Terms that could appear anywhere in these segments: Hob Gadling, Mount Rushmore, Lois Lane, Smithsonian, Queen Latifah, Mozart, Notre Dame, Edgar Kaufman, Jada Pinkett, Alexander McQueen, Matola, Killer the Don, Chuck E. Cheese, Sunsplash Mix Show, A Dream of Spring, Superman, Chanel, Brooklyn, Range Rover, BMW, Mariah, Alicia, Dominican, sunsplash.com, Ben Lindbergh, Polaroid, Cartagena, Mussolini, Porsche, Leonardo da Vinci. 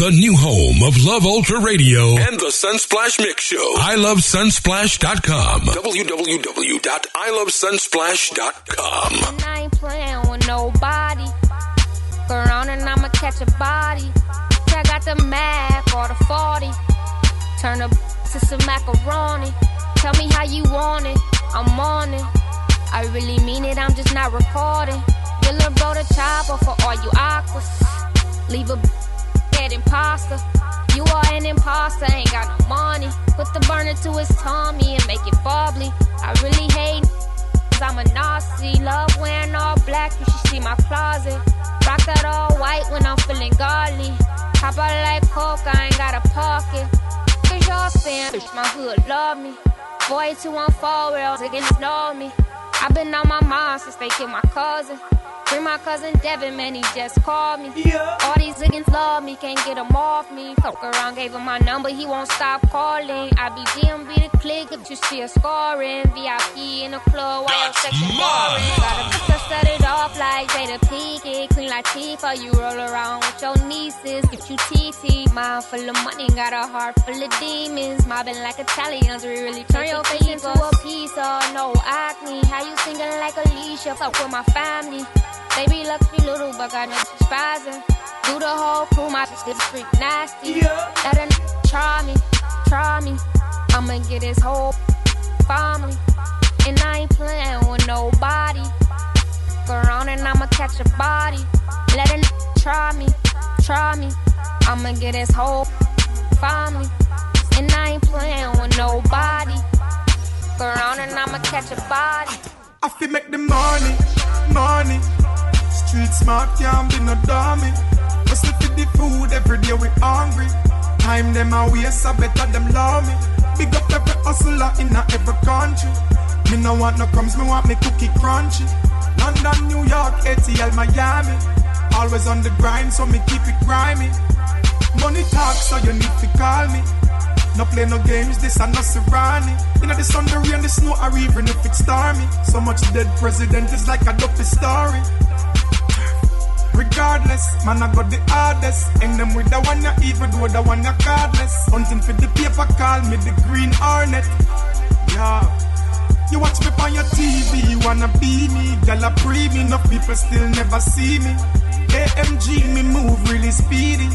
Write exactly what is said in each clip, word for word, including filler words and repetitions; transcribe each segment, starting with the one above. the new home of Love Ultra Radio and the Sunsplash Mix Show. I love sunsplash dot com. w w w dot i love sunsplash dot com. And I ain't playing with nobody. Fuck around and I'ma catch a body. I got the Mac or the forty. Turn up to some macaroni. Tell me how you want it. I'm on it. I really mean it, I'm just not recording. Your little bro the chopper for all you aquas. Leave a b- dead imposter. You are an imposter, ain't got no money. Put the burner to his tummy and make it bubbly. I really hate, cause I'm a nasty. Love wearing all black, you should see my closet. Rock that all white when I'm feeling godly. Hop out like coke, I ain't got a pocket. Cause y'all saying, my hood love me. Boy two one four, real niggas know me. I've been on my mind since they killed my cousin. Bring my cousin Devin, man, he just called me. Yeah. All these niggas love me, can't get them off me. Fuck around, gave him my number, he won't stop calling. I be D M V the click if you see a scoring. V I P in the club, while your section boring. Gotta put your set it off like Jada Pinkett. Queen Latifah, you roll around with your nieces. Get you T T, mind full of money, got a heart full of demons. Mobbing like Italians, we really turn your face into a pizza. No acne, how you singing like Alicia? Fuck with my family. They be lucky little, but got no despising. Do the whole crew, my shit freak nasty. Yeah. Let a n- try me, try me. I'ma get this whole family. And I ain't playing with nobody. Fuck around and I'ma catch a body. Let a n- try me, try me. I'ma get this whole family. And I ain't playing with nobody. Fuck around and I'ma catch a body. I feel make the money, money. Street smart, can't be no dummy. Hustle for the food, every day we hungry. Time them a waste, I better them love me. Big up every hustler in a every country. Me no want no crumbs, me want me cookie crunchy. London, New York, A T L, Miami. Always on the grind, so me keep it grimy. Money talk, so you need to call me. No play no games, this and no Serrani. You know the sun, the rain, the snow, or even if it's stormy. So much dead president is like a dopey story. Regardless, man I got the hardest. And them with the one you even do the one you cardless. Hunting for the paper, call me the green hornet. Yeah. You watch me on your T V, you wanna be me. Girl I pre me, no people still never see me. A M G, me move really speedy.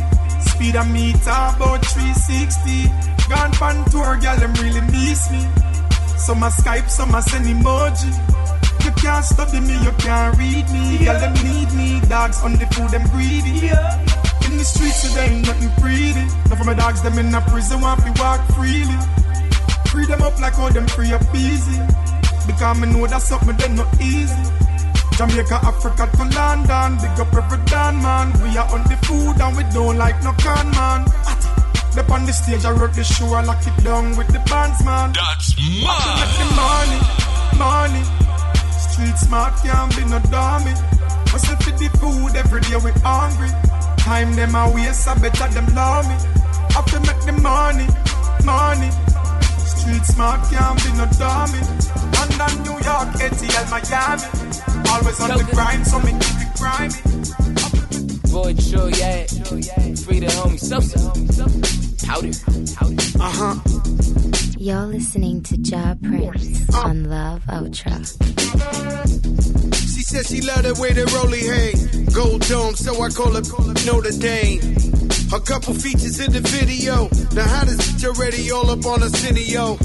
Speed a meter about three sixty. Gone pan tour, girl them really miss me. Some a Skype, some a send emoji. You can't study me, you can't read me. Girl, them need me. Dogs on the food, them greedy. In the streets, so they ain't nothing pretty. Now for my dogs, them in a prison, want me walk freely. Free them up like how them free up easy. Because me know that's something they not easy. Jamaica, Africa to London. Big up every Dan, man. We are on the food and we don't like no con, man. Up on the stage, I wrote the show, I lock it down with the bands, man. That's mine. The money, money. Street smart, can't be no dummy. Hustle for the food, every day we hungry. Time them a waste, I better them love me. Have to make the money, money. Street smart, can't be no dummy. London, New York, A T L, Miami. Always on so the good grind, so me keep it grimy. Boy, true, yeah. Free the homie, substance. Powder, powder. Uh-huh. You're listening to Ja Prince uh. on Love Ultra. She said she loved the way the rollie hang. Gold dome, so I call her, call her Notre Dame. A couple features in the video. The hottest bitch already all up on a Cineo.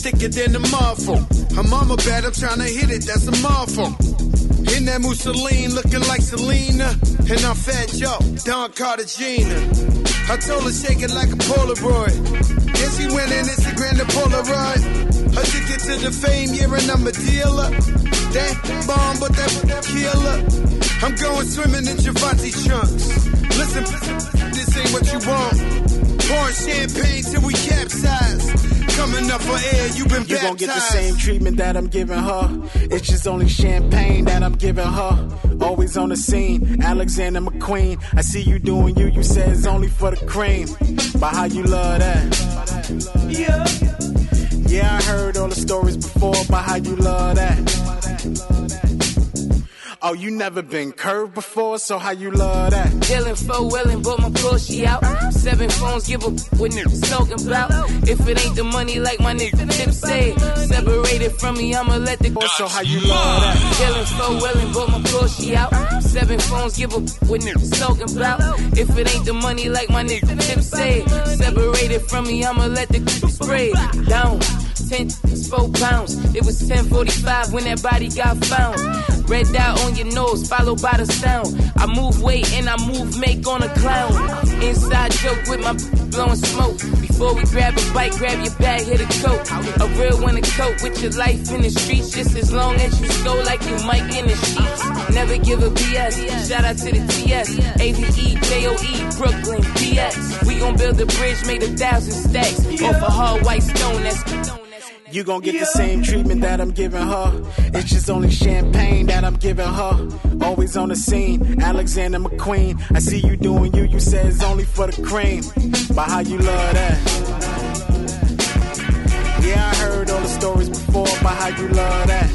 Thicker than a marvel. Her mama bad, I'm trying to hit it, that's a marvel. In that Mussolini, looking like Selena. And I'm Fat Joe, Don Cartagena. I told her shake it like a Polaroid. Then she went in Instagram to Polaroid. Addicted to the fame, yeah, and I'm a dealer. That bomb, but that was that killer. I'm going swimming in Javante trunks. Listen, this ain't what you want. Pouring champagne till we capsize. Coming up for air, you been you baptized. You gon' get the same treatment that I'm giving her. It's just only champagne that I'm giving her. Always on the scene, Alexander McQueen. I see you doing you, you said it's only for the cream. But how you love that? Yeah, yeah, I heard all the stories before about how you love that. Oh, you never been curved before, so how you love that? Dealing for willing, but my Porsche out. Seven phones, give a what niggas talking about. If it ain't the money, like my nigga Tip say, separated from me, I'ma let the go. So how you love that? Dealing for willing, but my Porsche out. Seven phones, give a what niggas talking about. If it ain't the money, like my nigga Tip say, separated from me, I'ma let the spray down. Ten four pounds. It was ten forty-five when that body got found. Red dot on your nose, followed by the sound. I move weight and I move make on a clown. Inside joke with my blowing smoke. Before we grab a bike, grab your bag, hit a coat. A real one to cope with your life in the streets. Just as long as you go like you Mike in the sheets. Never give a B S. Shout out to the T S. A V E, J O E, Brooklyn, B S. We gon' build a bridge, made a thousand stacks. Off a hard white stone, that's... You gon' get the same treatment that I'm giving her. It's just only champagne that I'm giving her. Always on the scene, Alexander McQueen. I see you doing you, you said it's only for the cream. But how you love that? Yeah, I heard all the stories before, but how you love that?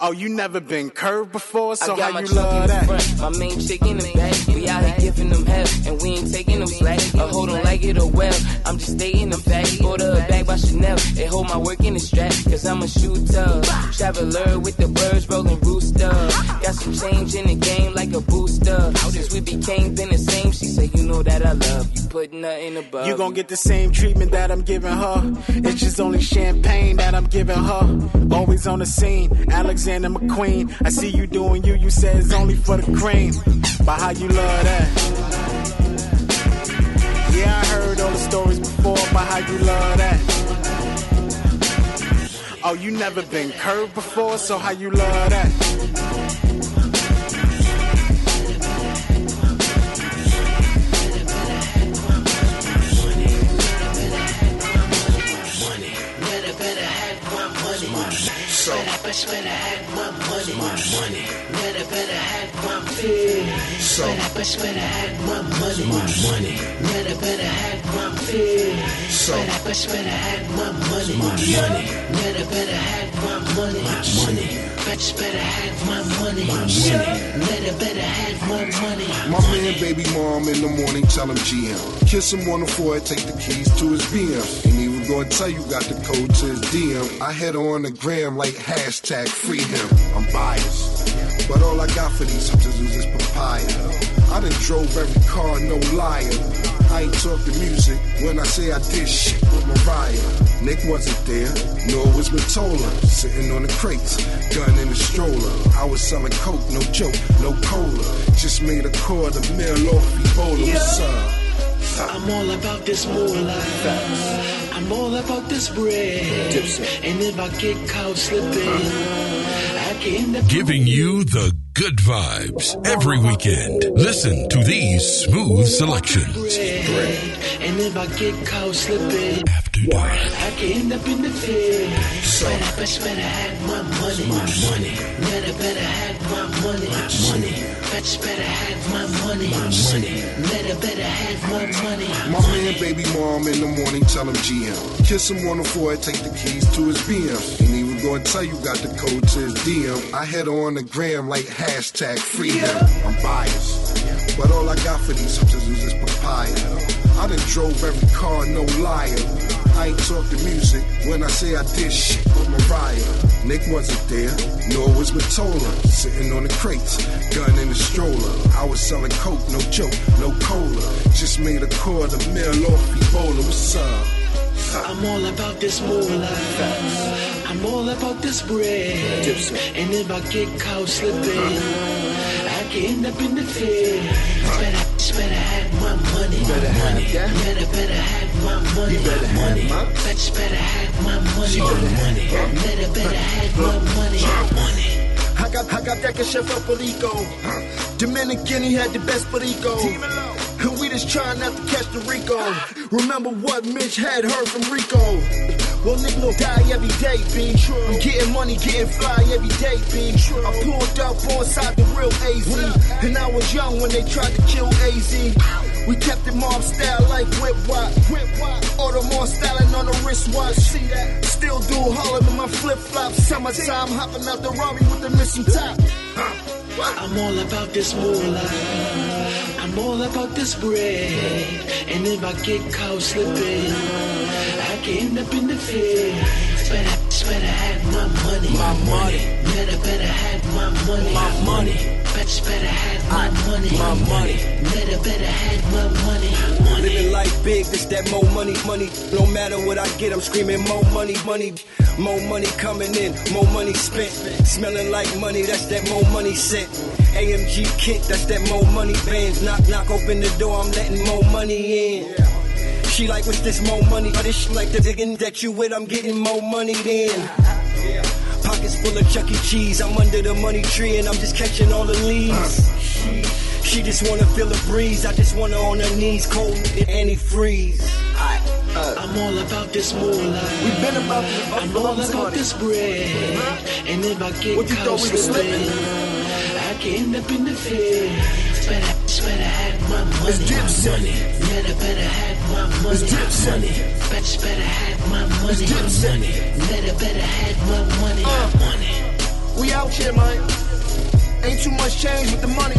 Oh, you never been curved before, so how you love that? Front, my main chick in the back, we out here giving them hell, and we ain't taking them slack. I hold them like it or well, I'm just staying them back. Order a bag by Chanel, and hold my work in the strap, cause I'm a shooter. Traveler with the birds, rolling rooster. Got some change in the game like a booster. Since we became been the same, she said, you know that I love you, put nothing above. You gon' get the same treatment that I'm giving her. It's just only champagne that I'm giving her. Always on the scene, Alexander McQueen. I see you doing you, you said it's only for the cream. But how you love that? Yeah, I heard all the stories before, but how you love that? Oh, you never been curved before, so how you love that? So, better, better have my money, my money. Better, better have my feet. So, better, better have my money, my money. Better, better have my feet. So, better, better have my money, my money. Better, better have my money, my money. Better, better have my money, my money. Better, better have my money. My man, baby mom, in the morning, tell him G M. Kiss him on the forehead, take the keys to his B M. And he was gonna tell you got the code to his D M. I had on the gram like. Hashtag freedom. I'm biased, but all I got for these substitutes is papaya. I done drove every car, no liar. I ain't talking music when I say I did shit with Mariah. Nick wasn't there, nor was Matola. Sitting on the crates, gun in the stroller. I was selling coke, no joke, no cola. Just made a quarter meal off Ebola. What's up? I'm all about this moolah. I'm all about this bread. And if I get caught slipping, I can end up giving you the good vibes every weekend. Listen to these smooth selections. And if I get caught slipping, after dark, I can end up in the bed. So I better have my money, my money. Better, better have my money, my money. Better, better have my money, my money. Better, better have my money. My man, baby mom, in the morning, tell him G M. Kiss him on the forehead, take the keys to his B M. And he was gonna tell you got the code to his D M. I had on the gram like hashtag freedom. Yeah. I'm biased, but all I got for these substitutes is papaya. I done drove every car, no liar. I ain't talking music when I say I did shit with Mariah. Nick wasn't there, nor was Matola. Sitting on the crates, gun in the stroller. I was selling coke, no joke, no cola. Just made a quarter meal off Ebola. What's up? I'm all about this moolah. I'm all about this bread. And if I get caught slipping, I can end up in the fed. Better have my money, better money. Have that. Better, better have my money, you better money. Have my much better have my money, money. Better, better have my money, money. I got, I got that good chef up for Rico. Dominican, he had the best for Rico. And we just trying not to catch the Rico. Remember what Mitch had heard from Rico. Well, live no die every day, B. I'm getting money, getting fly every day, B. I pulled up on side the real A Z. And I was young when they tried to kill A Z. We kept it mob style like whip wop. All the more styling on the wristwatch. See that? Still do hollering in my flip flops. Summertime hopping out the Rari with the missing top. I'm all about this moolah. I'm all about this bread. And if I get caught slipping, I can end up in the field. Better, better have my money. My money. Better, better have my money. My money. Better, better have my money. My money. Better, better have my money. money. Living life big, this that more money, money. No matter what I get, I'm screaming more money, money. More money coming in, more money spent. Smelling like money, that's that more money scent. A M G kit, that's that more money bands. Knock, knock, open the door, I'm letting more money in. Yeah. She like, what's this more money? But this shit like the digging that you with, I'm getting more money then. Yeah. Pockets full of Chuck E. Cheese, I'm under the money tree and I'm just catching all the leaves. Uh, she, she just wanna feel the breeze, I just wanna on her knees, cold and antifreeze. I, uh, I'm all about this moolah. We've been about this. I'm, I'm all about started. This bread. Huh? And if I get what you caught slipping, I can end up in the feds. Better, better have my money. It's dip money. Better, better have my money, it's money. Bitch better have my money, it's money. Better, better have my money, uh, money. We out here, man. Ain't too much change with the money,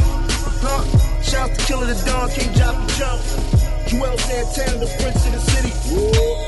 huh? Shout out to Killer the Don, King Joppa, Juelz Santana, the Prince of the City. Whoa.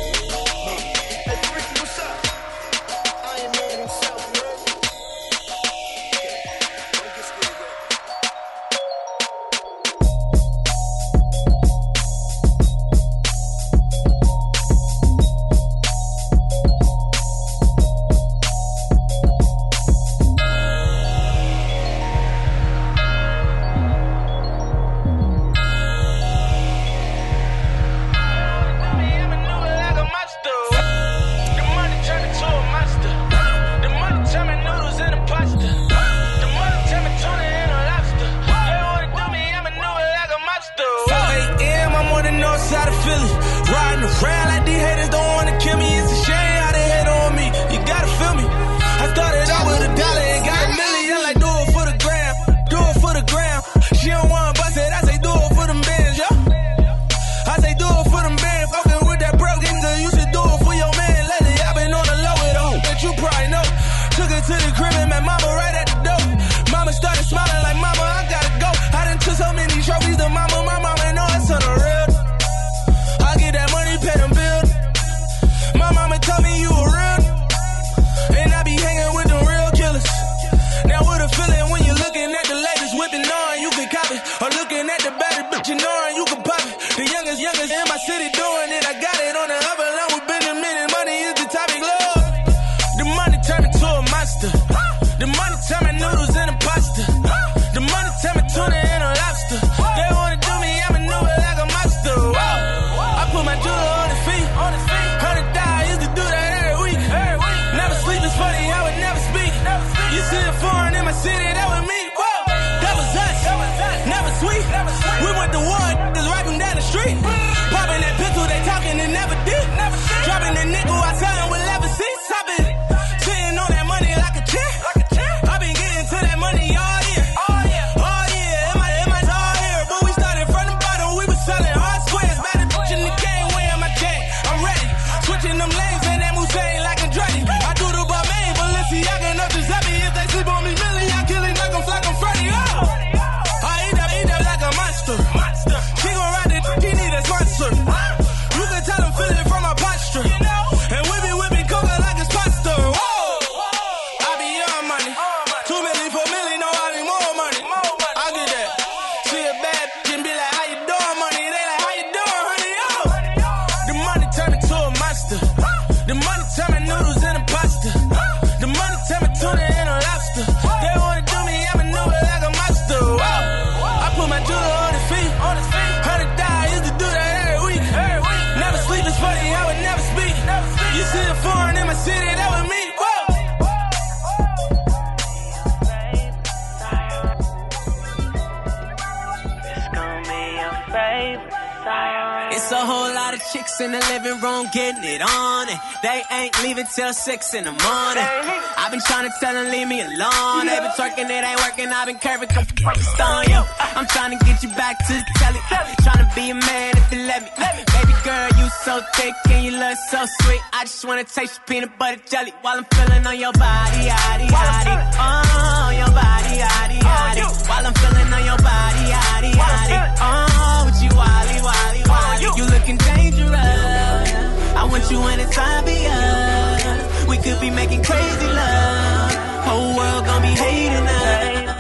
It's a whole lot of chicks in the living room getting it on, and they ain't leaving till six in the morning. I've been trying to tell them leave me alone. They been twerking, it ain't working. I've been curving, I'm focused on you. I'm trying to get you back to the telly. Trying to be a man if you let me. Baby girl, you so thick and you look so sweet. I just wanna taste your peanut butter jelly while I'm feeling on your body, yaddy, yaddy. Oh, your body, yaddy, yaddy. While I'm feeling on your body, yaddy, yaddy. Oh, with you, wally, wally, wally. You looking dangerous. I want you when it's obvious. We could be making crazy love. Whole world gonna be hating us.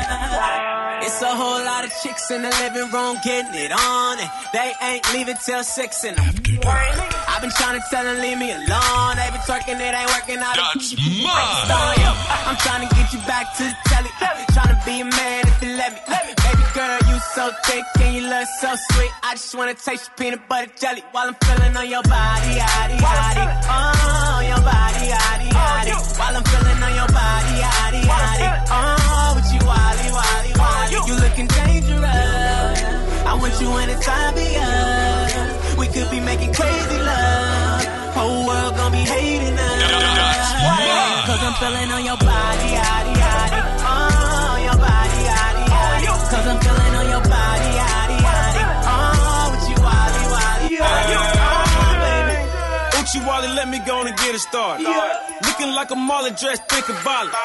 It's a whole lot of chicks in the living room getting it on, and they ain't leaving till six in the morning. I've been trying to tell them leave me alone. They been twerking, it ain't working. I've been I'm trying to get you back to the telly. Trying to be a man if you let me. Baby girl, you so thick and you look so sweet. I just wanna taste your peanut butter jelly while I'm feeling on your body, yaddy, yaddy. Oh, your body, yaddy, yaddy. While I'm feeling on your body, yaddy, yaddy. Oh, with you, wally, wally, wally. You looking dangerous. I want you when it's obvious. We could be making crazy love. Whole world gonna be hating us. Cause I'm feeling on your body, yaddy, yaddy. Oh, your body, yaddy, yaddy. Cause I'm feeling on your body, yaddy, yaddy. Oh, with you, wally, wally, wally. Oh, baby. Uchi Wally, let me go on and get it started. Looking like a Marlin dressed, thick and violent.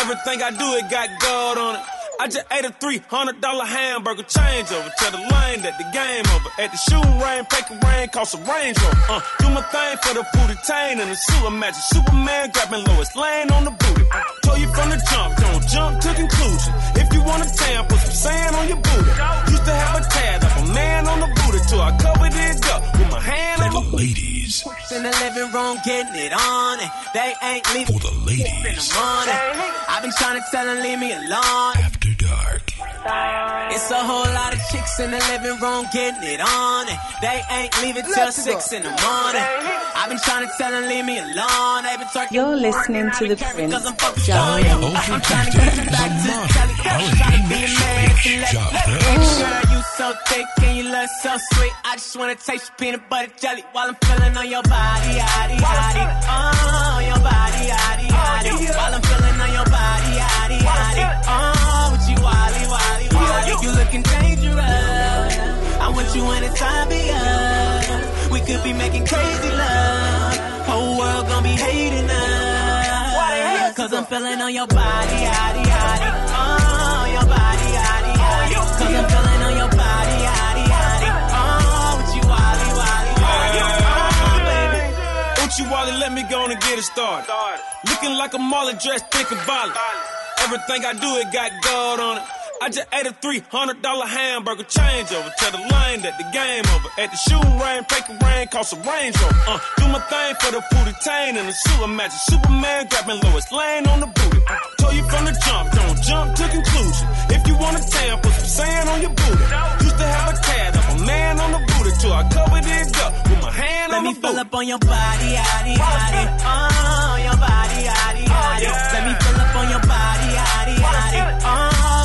Everything I do, it got gold on it. I just ate a three hundred dollar hamburger changeover. Tell the lane that the game over. At the shooting range, fake a rain, cost a Range Rover. Uh, do my thing for the booty tain and the sewer match. Superman grabbing Lois Lane on the booty. I told you from the jump, don't jump to conclusion. If you want a tan, put some sand on your booty. Used to have a tad of a man on the booty till I covered it up with my hand for on the ladies. In the living room, getting it on, and they ain't leaving for the ladies in the morning. I've been trying to tell them leave me alone. After dark. It's a whole lot of chicks in the living room getting it on, and they ain't leaving till six in the morning. I've been trying to tell them leave me alone. They've been talking. You're listening to the Prince. I'm trying to get you back to the telly. Trying to be a man if you let me. Girl, you so thick and you look so sweet. I just wanna taste your peanut butter jelly while I'm feeling on your body, yaddy, yaddy. Oh, your body, yaddy, yaddy. While I'm feeling on your body, yaddy, yaddy. Oh, with you, wally, wally, wally. You looking dangerous. I want you when it's obvious. We could be making crazy love. Whole world gonna be hating us. Cause I'm feeling on your body, yaddy, yaddy. Oh, your body, yaddy, yaddy. Cause I'm feeling on your body, yaddy, yaddy. Oh, with you, wally, wally, wally. Oh, baby. Uchi Wally, let me go on and get it started. Looking like a Marlin dressed, thick and violent. Everything I do, it got gold on it. I just ate a three hundred dollar hamburger changeover. Tell the lane that the game over. At the shooting range, fake a rain, cost a Range Rover. Uh, do my thing for the booty tain and the sewer match. Superman grabbing Lois Lane on the booty. I told you from the jump, don't jump to conclusion. If you want a tan, put some sand on your booty. Used to have a tad of a man on the booty till I covered it up with my hand let on the booty. Let me fill up on your body, yaddy, yaddy. Oh, your body, yaddy, yaddy. Yeah. Let me fill up on your body, yaddy, yaddy. Oh,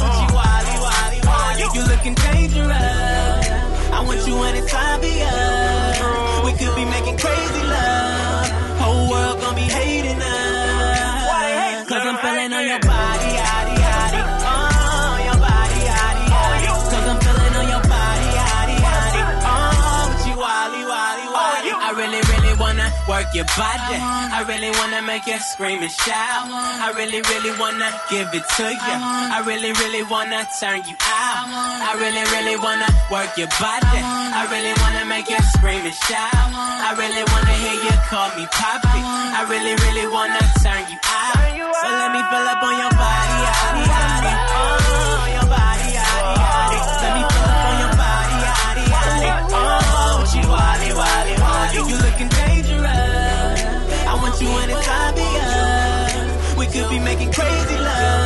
with you, wally, wally, wally. You looking dangerous. I want you when it's obvious. We could be making crazy love. Whole world gonna be hating us. Cause I'm feeling on your body, yaddy, yaddy. Oh, your body, yaddy, yaddy. Cause I'm feeling on your body, yaddy, yaddy. Oh, with you, wally, wally, wally. I really, really wanna work your body. I really wanna make you scream and shout. I really, really wanna give it to you. I really, really wanna turn you out. I really, really wanna work your body. I really wanna make you scream and shout. I really wanna hear you call me Poppy. I really, really wanna turn you out. So let me fill up on your body, yaddy, yaddy. Oh, your body, yaddy, yaddy. Let me fill up on your body, yaddy, yaddy. Oh, she wally, wally, wally. You looking dangerous. I want you when it's obvious. We could be making crazy love.